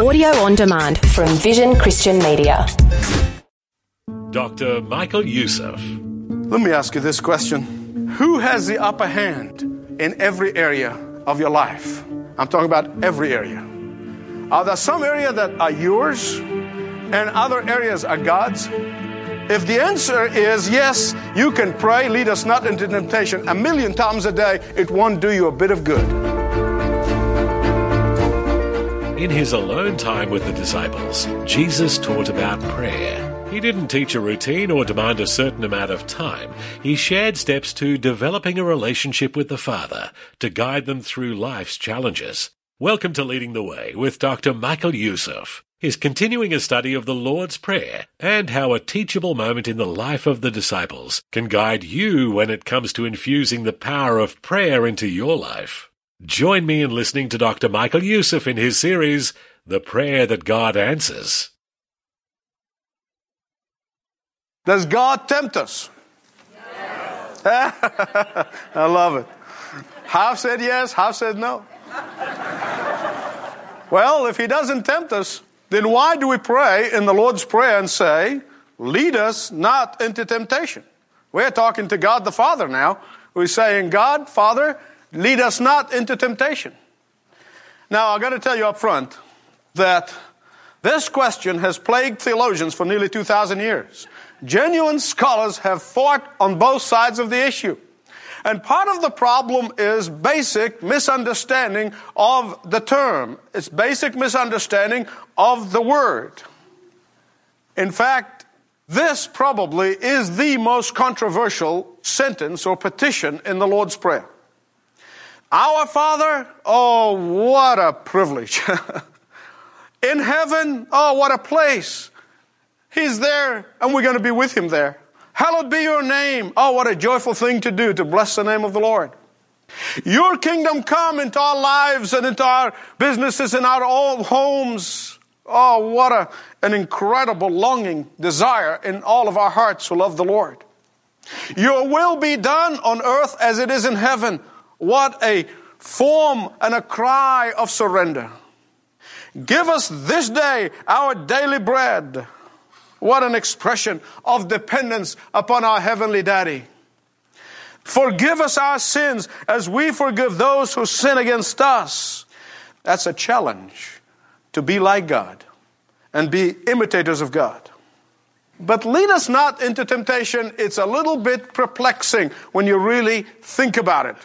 Audio on demand from Vision Christian Media. Dr. Michael Youssef. Let me ask you this question. Who has the upper hand in every area of your life? I'm talking about every area. Are there some areas that are yours and other areas are God's? If the answer is yes, you can pray, lead us not into temptation, 1,000,000 times a day. It won't do you a bit of good. In his alone time with the disciples, Jesus taught about prayer. He didn't teach a routine or demand a certain amount of time. He shared steps to developing a relationship with the Father to guide them through life's challenges. Welcome to Leading the Way with Dr. Michael Youssef. He's continuing a study of the Lord's Prayer and how a teachable moment in the life of the disciples can guide you when it comes to infusing the power of prayer into your life. Join me in listening to Dr. Michael Youssef in his series, The Prayer That God Answers. Does God tempt us? Yes. I love it. Half said yes, half said no. Well, if he doesn't tempt us, then why do we pray in the Lord's Prayer and say, lead us not into temptation? We're talking to God the Father now. We're saying, God, Father, lead us not into temptation. Now, I've got to tell you up front that this question has plagued theologians for nearly 2,000 years. Genuine scholars have fought on both sides of the issue. And part of the problem is basic misunderstanding of the term. It's basic misunderstanding of the word. In fact, this probably is the most controversial sentence or petition in the Lord's Prayer. Our Father, oh, what a privilege. In heaven, oh, what a place. He's there, and we're going to be with him there. Hallowed be your name. Oh, what a joyful thing to do, to bless the name of the Lord. Your kingdom come into our lives and into our businesses and our old homes. Oh, what an incredible longing, desire in all of our hearts who love the Lord. Your will be done on earth as it is in heaven. What a form and a cry of surrender. Give us this day our daily bread. What an expression of dependence upon our Heavenly Daddy. Forgive us our sins as we forgive those who sin against us. That's a challenge to be like God and be imitators of God. But lead us not into temptation. It's a little bit perplexing when you really think about it.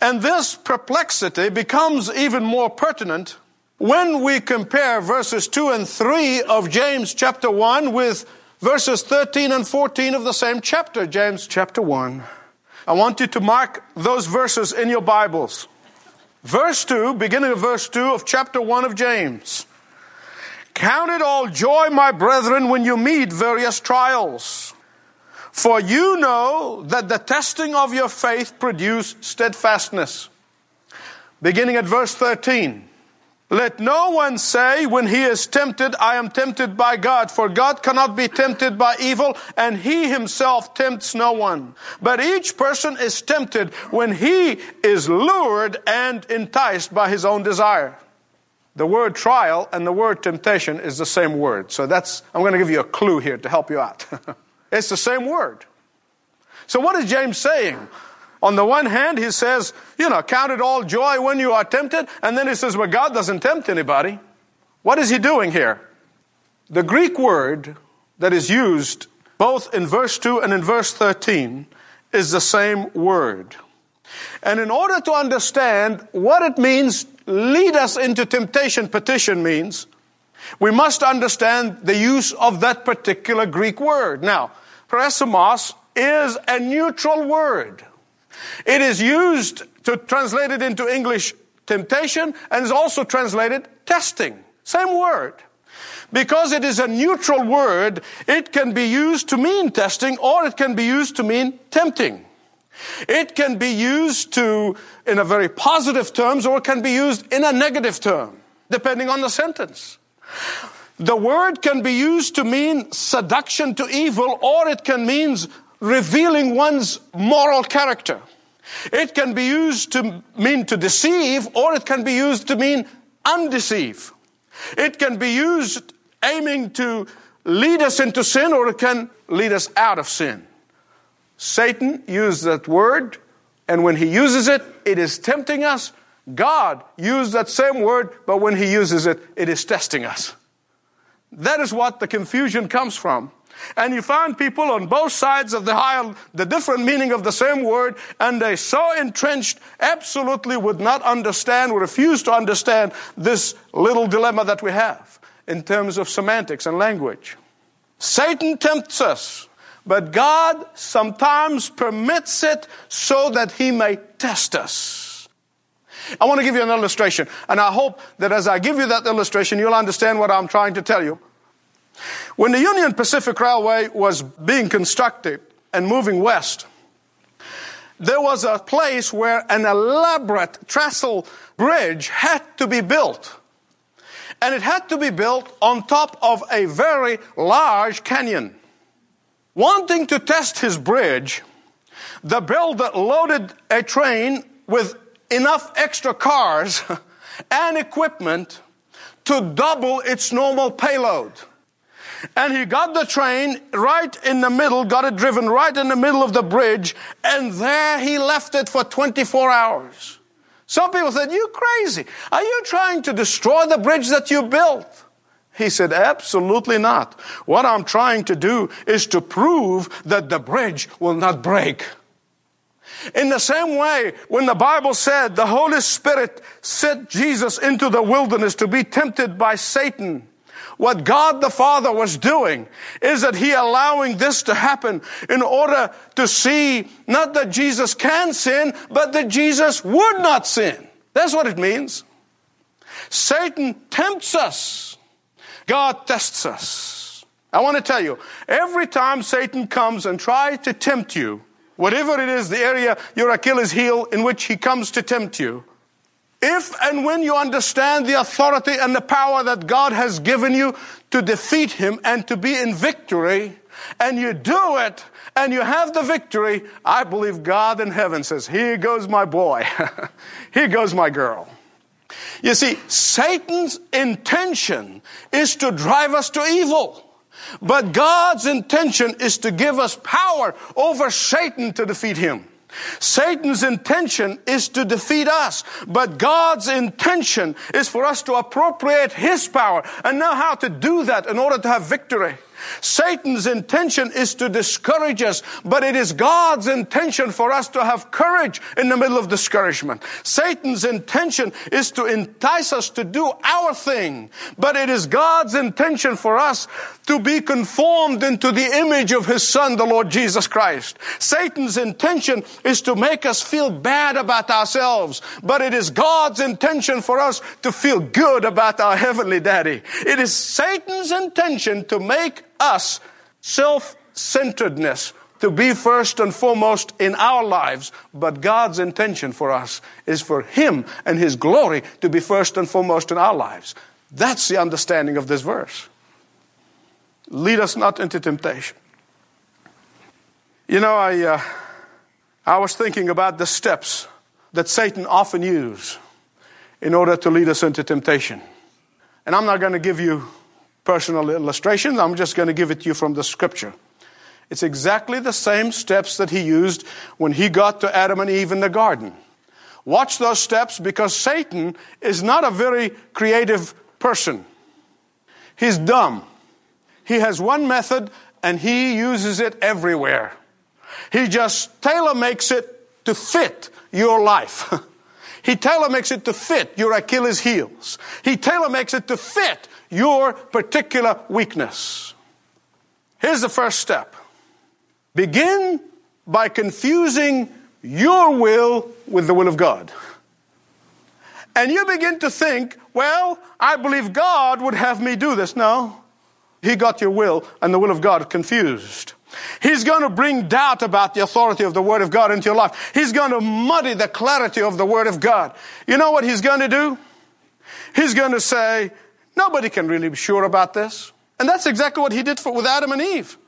And this perplexity becomes even more pertinent when we compare verses 2 and 3 of James chapter 1 with verses 13 and 14 of the same chapter, James chapter 1. I want you to mark those verses in your Bibles. Verse 2, beginning of verse 2 of chapter 1 of James. Count it all joy, my brethren, when you meet various trials. For you know that the testing of your faith produces steadfastness. Beginning at verse 13. Let no one say when he is tempted, I am tempted by God. For God cannot be tempted by evil, and he himself tempts no one. But each person is tempted when he is lured and enticed by his own desire. The word trial and the word temptation is the same word. So I'm going to give you a clue here to help you out. It's the same word. So what is James saying? On the one hand, he says, count it all joy when you are tempted. And then he says, well, God doesn't tempt anybody. What is he doing here? The Greek word that is used both in verse 2 and in verse 13 is the same word. And in order to understand what it means, lead us into temptation petition means, we must understand the use of that particular Greek word. Now, parasomos is a neutral word. It is used to translate it into English temptation and is also translated testing. Same word. Because it is a neutral word, it can be used to mean testing or it can be used to mean tempting. It can be used in a very positive terms or it can be used in a negative term, depending on the sentence. The word can be used to mean seduction to evil or it can mean revealing one's moral character. It can be used to mean to deceive, or it can be used to mean undeceive. It can be used aiming to lead us into sin, or it can lead us out of sin. Satan used that word, and when he uses it, it is tempting us. God used that same word, but when he uses it, it is testing us. That is what the confusion comes from. And you find people on both sides of the different meaning of the same word, and they so entrenched, absolutely would not understand, would refuse to understand this little dilemma that we have in terms of semantics and language. Satan tempts us, but God sometimes permits it so that he may test us. I want to give you an illustration, and I hope that as I give you that illustration, you'll understand what I'm trying to tell you. When the Union Pacific Railway was being constructed and moving west, there was a place where an elaborate trestle bridge had to be built. And it had to be built on top of a very large canyon. Wanting to test his bridge, the builder loaded a train with enough extra cars and equipment to double its normal payload. And he got the train right in the middle, got it driven right in the middle of the bridge, and there he left it for 24 hours. Some people said, "You crazy. Are you trying to destroy the bridge that you built?" He said, "Absolutely not. What I'm trying to do is to prove that the bridge will not break." In the same way, when the Bible said the Holy Spirit sent Jesus into the wilderness to be tempted by Satan, what God the Father was doing is that he allowing this to happen in order to see not that Jesus can sin, but that Jesus would not sin. That's what it means. Satan tempts us. God tests us. I want to tell you, every time Satan comes and tries to tempt you, whatever it is, the area, your Achilles heel in which he comes to tempt you, if and when you understand the authority and the power that God has given you to defeat him and to be in victory, and you do it, and you have the victory, I believe God in heaven says, "Here goes my boy, here goes my girl." You see, Satan's intention is to drive us to evil. But God's intention is to give us power over Satan to defeat him. Satan's intention is to defeat us, but God's intention is for us to appropriate his power and know how to do that in order to have victory. Satan's intention is to discourage us, but it is God's intention for us to have courage in the middle of discouragement. Satan's intention is to entice us to do our thing, but it is God's intention for us to be conformed into the image of his Son, the Lord Jesus Christ. Satan's intention is to make us feel bad about ourselves, but it is God's intention for us to feel good about our heavenly daddy. It is Satan's intention to make us self-centeredness to be first and foremost in our lives, but God's intention for us is for him and his glory to be first and foremost in our lives. That's the understanding of this verse. Lead us not into temptation. You know, I was thinking about the steps that Satan often uses in order to lead us into temptation. And I'm not going to give you personal illustrations. I'm just going to give it to you from the scripture. It's exactly the same steps that he used when he got to Adam and Eve in the garden. Watch those steps, because Satan is not a very creative person. He's dumb. He has one method and he uses it everywhere. He just tailor makes it to fit your life. He tailor makes it to fit your Achilles heels. He tailor makes it to fit your particular weakness. Here's the first step. Begin by confusing your will with the will of God. And you begin to think, "Well, I believe God would have me do this." No, he got your will and the will of God confused. He's going to bring doubt about the authority of the Word of God into your life. He's going to muddy the clarity of the Word of God. You know what he's going to do? He's going to say, "Nobody can really be sure about this." And that's exactly what he did with Adam and Eve.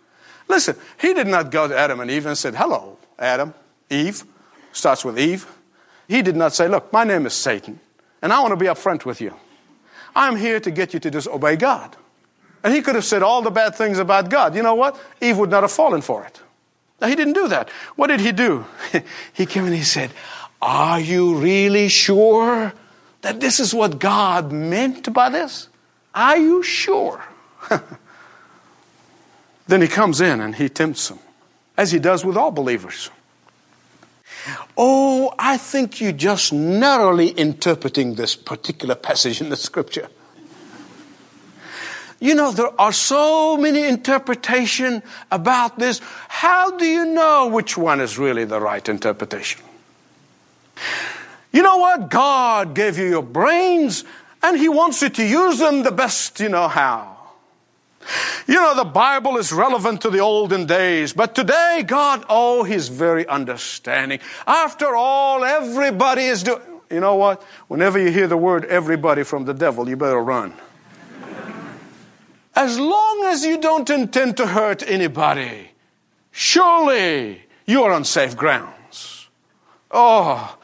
Listen, he did not go to Adam and Eve and said, "Hello, Adam, Eve," starts with Eve. He did not say, "Look, my name is Satan, and I want to be upfront with you. I'm here to get you to disobey God. And he could have said all the bad things about God. You know what? Eve would not have fallen for it. Now, he didn't do that. What did he do? He came and he said, are you really sure that this is what God meant by this? Are you sure? Then he comes in and he tempts them, as he does with all believers. Oh, I think you're just narrowly interpreting this particular passage in the scripture. You know, there are so many interpretations about this. How do you know which one is really the right interpretation? You know what? God gave you your brains, and he wants you to use them the best you know how. You know, the Bible is relevant to the olden days, but today, God, oh, he's very understanding. After all, everybody is doing... You know what? Whenever you hear the word everybody from the devil, you better run. As long as you don't intend to hurt anybody, surely you are on safe grounds. Oh,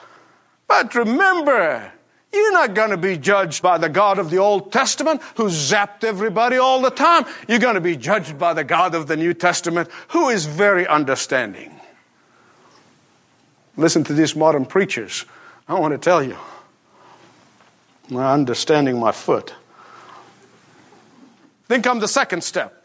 but remember... You're not going to be judged by the God of the Old Testament who zapped everybody all the time. You're going to be judged by the God of the New Testament who is very understanding. Listen to these modern preachers. I want to tell you. I'm understanding my foot. Then comes the second step.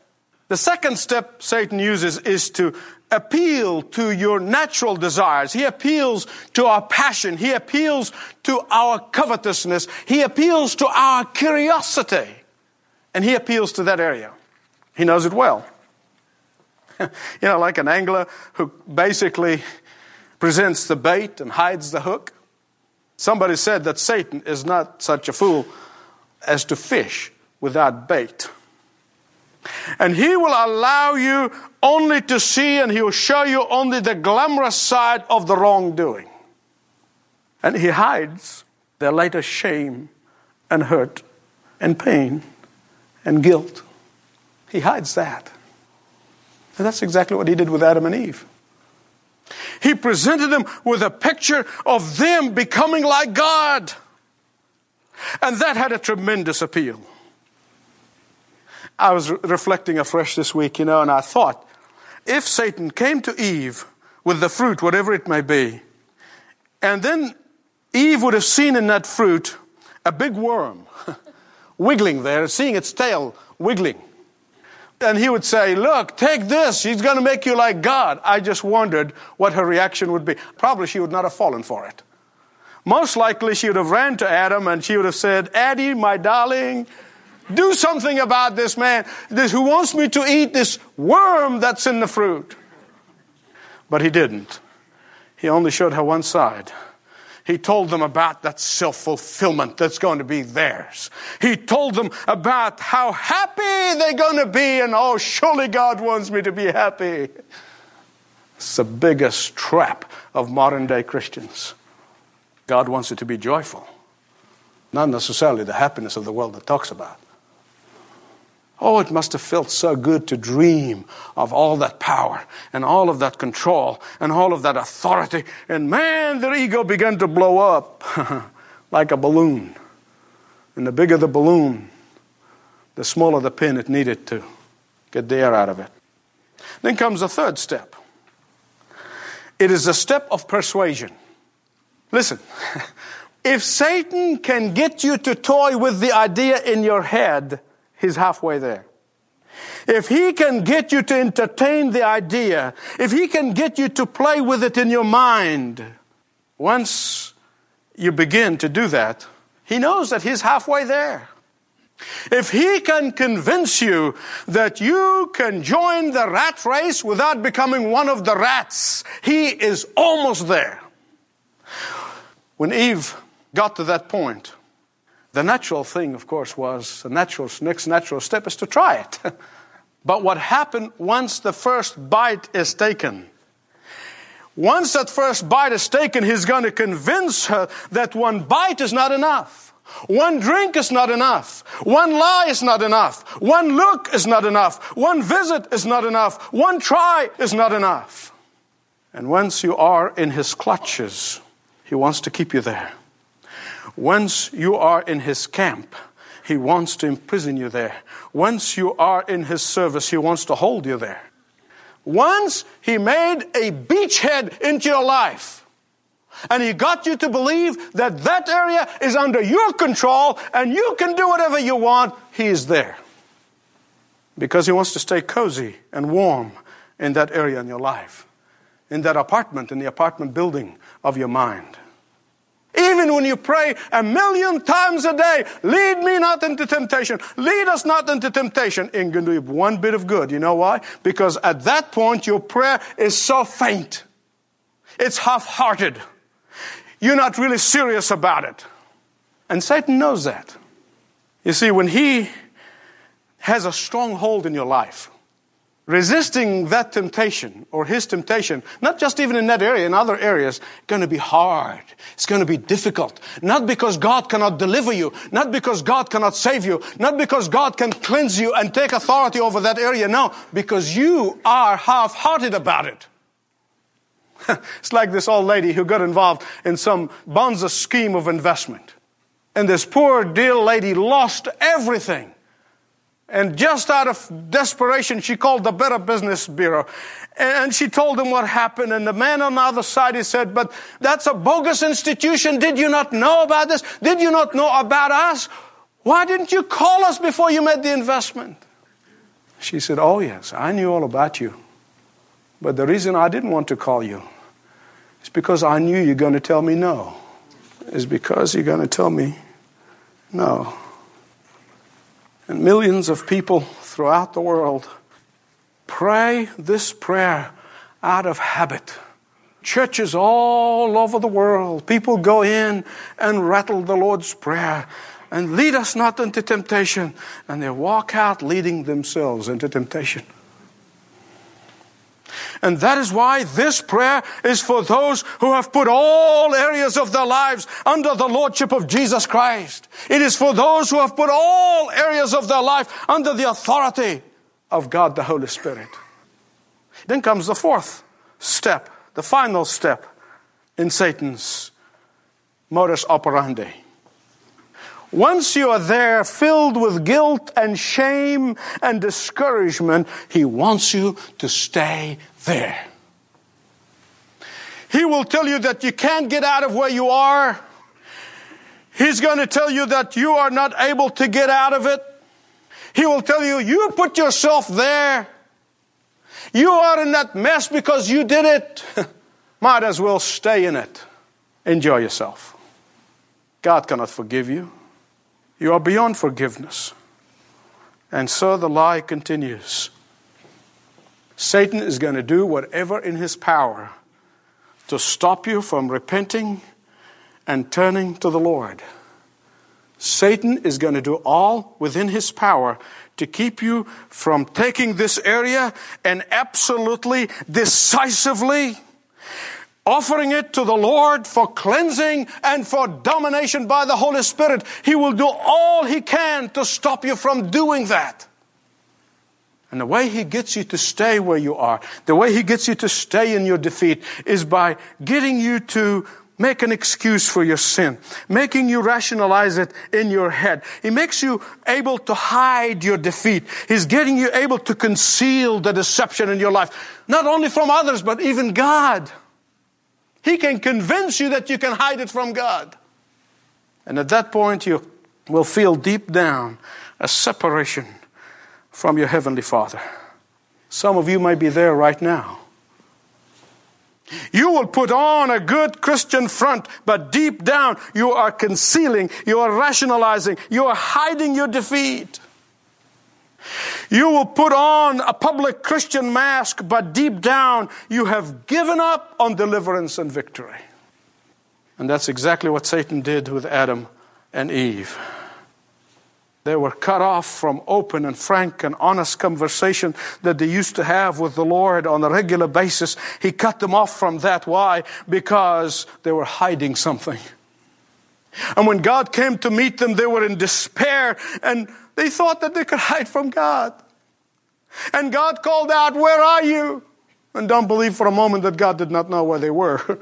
The second step Satan uses is to appeal to your natural desires. He appeals to our passion. He appeals to our covetousness. He appeals to our curiosity. And he appeals to that area. He knows it well. You know, like an angler who basically presents the bait and hides the hook. Somebody said that Satan is not such a fool as to fish without bait. And he will allow you only to see, and he will show you only the glamorous side of the wrongdoing. And he hides their later shame and hurt and pain and guilt. He hides that. And that's exactly what he did with Adam and Eve. He presented them with a picture of them becoming like God. And that had a tremendous appeal. I was reflecting afresh this week, you know, and I thought, if Satan came to Eve with the fruit, whatever it may be, and then Eve would have seen in that fruit a big worm wiggling there, seeing its tail wiggling. And he would say, look, take this. She's going to make you like God. I just wondered what her reaction would be. Probably she would not have fallen for it. Most likely she would have ran to Adam and she would have said, Addie, my darling, do something about this man who wants me to eat this worm that's in the fruit. But he didn't. He only showed her one side. He told them about that self-fulfillment that's going to be theirs. He told them about how happy they're going to be. And oh, surely God wants me to be happy. It's the biggest trap of modern day Christians. God wants you to be joyful. Not necessarily the happiness of the world that talks about. Oh, it must have felt so good to dream of all that power and all of that control and all of that authority. And man, their ego began to blow up like a balloon. And the bigger the balloon, the smaller the pin it needed to get the air out of it. Then comes the third step. It is the step of persuasion. Listen, if Satan can get you to toy with the idea in your head, he's halfway there. If he can get you to entertain the idea, if he can get you to play with it in your mind, once you begin to do that, he knows that he's halfway there. If he can convince you that you can join the rat race without becoming one of the rats, he is almost there. When Eve got to that point, the natural thing, of course, was the next natural step is to try it. But what happened once the first bite is taken? Once that first bite is taken, he's going to convince her that one bite is not enough. One drink is not enough. One lie is not enough. One look is not enough. One visit is not enough. One try is not enough. And once you are in his clutches, he wants to keep you there. Once you are in his camp, He wants to imprison you there. Once you are in His service, He wants to hold you there. Once He made a beachhead into your life, and He got you to believe that that area is under your control and you can do whatever you want, He is there. Because He wants to stay cozy and warm in that area in your life, in that apartment, in the apartment building of your mind. Even when you pray 1,000,000 times a day, lead me not into temptation, lead us not into temptation, it ain't going to do one bit of good. You know why? Because at that point, your prayer is so faint. It's half-hearted. You're not really serious about it. And Satan knows that. You see, when he has a stronghold in your life, resisting that temptation or his temptation, not just even in that area, in other areas, going to be hard. It's going to be difficult. Not because God cannot deliver you. Not because God cannot save you. Not because God can cleanse you and take authority over that area. No, because you are half-hearted about it. It's like this old lady who got involved in some bonza scheme of investment. And this poor dear lady lost everything. And just out of desperation, she called the Better Business Bureau. And she told them what happened. And the man on the other side, he said, but that's a bogus institution. Did you not know about this? Did you not know about us? Why didn't you call us before you made the investment? She said, oh yes, I knew all about you. But the reason I didn't want to call you is because I knew you're going to tell me no. Is because you're going to tell me no. And millions of people throughout the world pray this prayer out of habit. Churches all over the world, people go in and rattle the Lord's Prayer and lead us not into temptation. And they walk out leading themselves into temptation. And that is why this prayer is for those who have put all areas of their lives under the Lordship of Jesus Christ. It is for those who have put all areas of their life under the authority of God the Holy Spirit. Then comes the fourth step, the final step in Satan's modus operandi. Once you are there, filled with guilt and shame and discouragement, he wants you to stay there. He will tell you that you can't get out of where you are. He's going to tell you that you are not able to get out of it. He will tell you, you put yourself there. You are in that mess because you did it. Might as well stay in it. Enjoy yourself. God cannot forgive you. You are beyond forgiveness. And so the lie continues. Satan is going to do whatever in his power to stop you from repenting and turning to the Lord. Satan is going to do all within his power to keep you from taking this area and absolutely, decisively offering it to the Lord for cleansing and for domination by the Holy Spirit. He will do all he can to stop you from doing that. And the way he gets you to stay where you are, the way he gets you to stay in your defeat, is by getting you to make an excuse for your sin, making you rationalize it in your head. He makes you able to hide your defeat. He's getting you able to conceal the deception in your life, not only from others, but even God. He can convince you that you can hide it from God. And at that point, you will feel deep down a separation from your Heavenly Father. Some of you may be there right now. You will put on a good Christian front, but deep down you are concealing, you are rationalizing, you are hiding your defeat. You will put on a public Christian mask, but deep down you have given up on deliverance and victory. And that's exactly what Satan did with Adam and Eve. They were cut off from open and frank and honest conversation that they used to have with the Lord on a regular basis. He cut them off from that. Why? Because they were hiding something. And when God came to meet them, they were in despair, and they thought that they could hide from God. And God called out, where are you? And don't believe for a moment that God did not know where they were.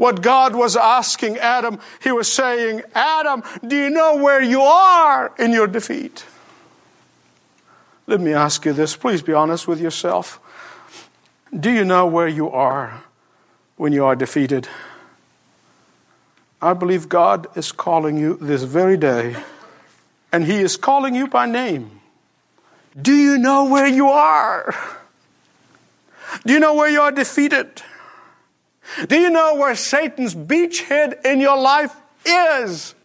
What God was asking Adam, he was saying, Adam, do you know where you are in your defeat? Let me ask you this. Please be honest with yourself. Do you know where you are when you are defeated? I believe God is calling you this very day, and he is calling you by name. Do you know where you are? Do you know where you are defeated? Do you know where Satan's beachhead in your life is?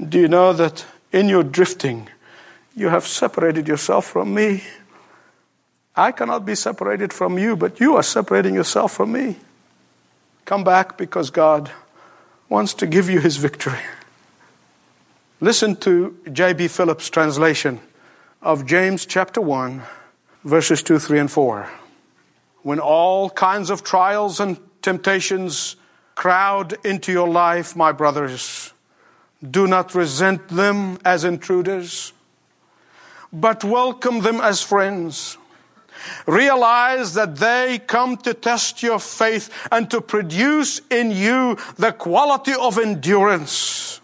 Do you know that in your drifting, you have separated yourself from me? I cannot be separated from you, but you are separating yourself from me. Come back, because God wants to give you his victory. Listen to J.B. Phillips' translation of James chapter 1, verses 2, 3, and 4. When all kinds of trials and temptations crowd into your life, my brothers, do not resent them as intruders, but welcome them as friends. Realize that they come to test your faith and to produce in you the quality of endurance.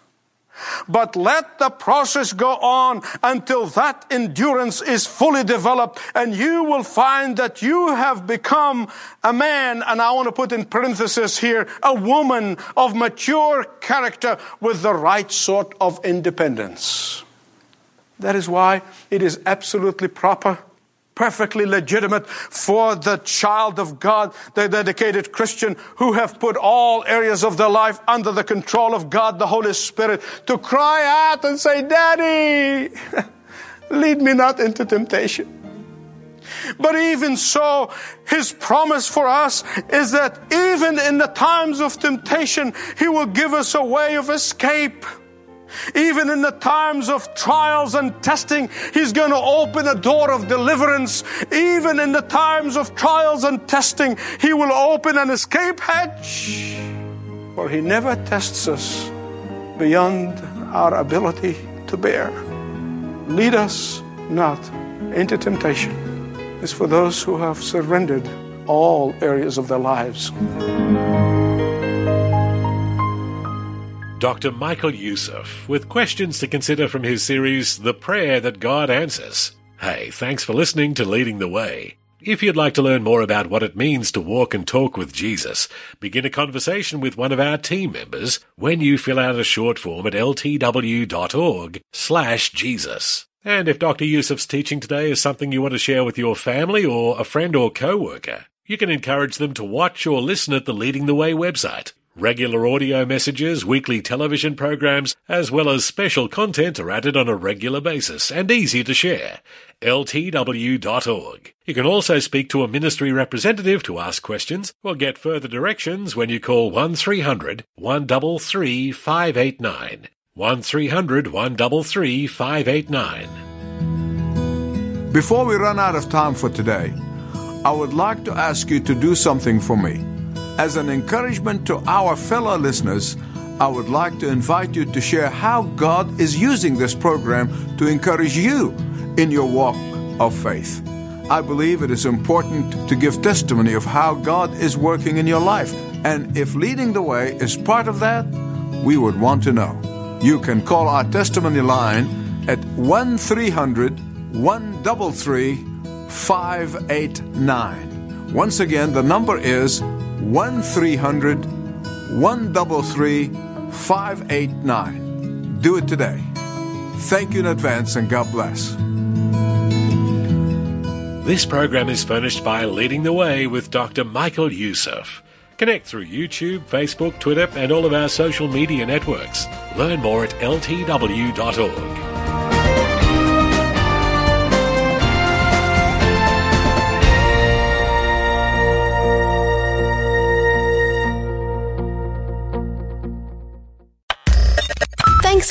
But let the process go on until that endurance is fully developed, and you will find that you have become a man, and I want to put in parenthesis here, a woman of mature character with the right sort of independence. That is why it is absolutely proper, perfectly legitimate for the child of God, the dedicated Christian who have put all areas of their life under the control of God, the Holy Spirit, to cry out and say, Daddy, lead me not into temptation. But even so, his promise for us is that even in the times of temptation, he will give us a way of escape. Even in the times of trials and testing, he's going to open a door of deliverance. Even in the times of trials and testing, he will open an escape hatch. For he never tests us beyond our ability to bear. Lead us not into temptation. It's for those who have surrendered all areas of their lives. Dr. Michael Youssef, with questions to consider from his series, The Prayer That God Answers. Hey, thanks for listening to Leading the Way. If you'd like to learn more about what it means to walk and talk with Jesus, begin a conversation with one of our team members when you fill out a short form at ltw.org/Jesus. And if Dr. Youssef's teaching today is something you want to share with your family or a friend or co-worker, you can encourage them to watch or listen at the Leading the Way website. Regular audio messages, weekly television programs, as well as special content are added on a regular basis and easy to share. ltw.org. You can also speak to a ministry representative to ask questions or get further directions when you call 1300 133 589. 1300 133 589. Before we run out of time for today, I would like to ask you to do something for me. As an encouragement to our fellow listeners, I would like to invite you to share how God is using this program to encourage you in your walk of faith. I believe it is important to give testimony of how God is working in your life. And if Leading the Way is part of that, we would want to know. You can call our testimony line at 1300 133 589. Once again, the number is 1-300-133-589. Do it today. Thank you in advance, and God bless. This program is furnished by Leading the Way with Dr. Michael Youssef. Connect through YouTube, Facebook, Twitter, and all of our social media networks. Learn more at ltw.org. Thanks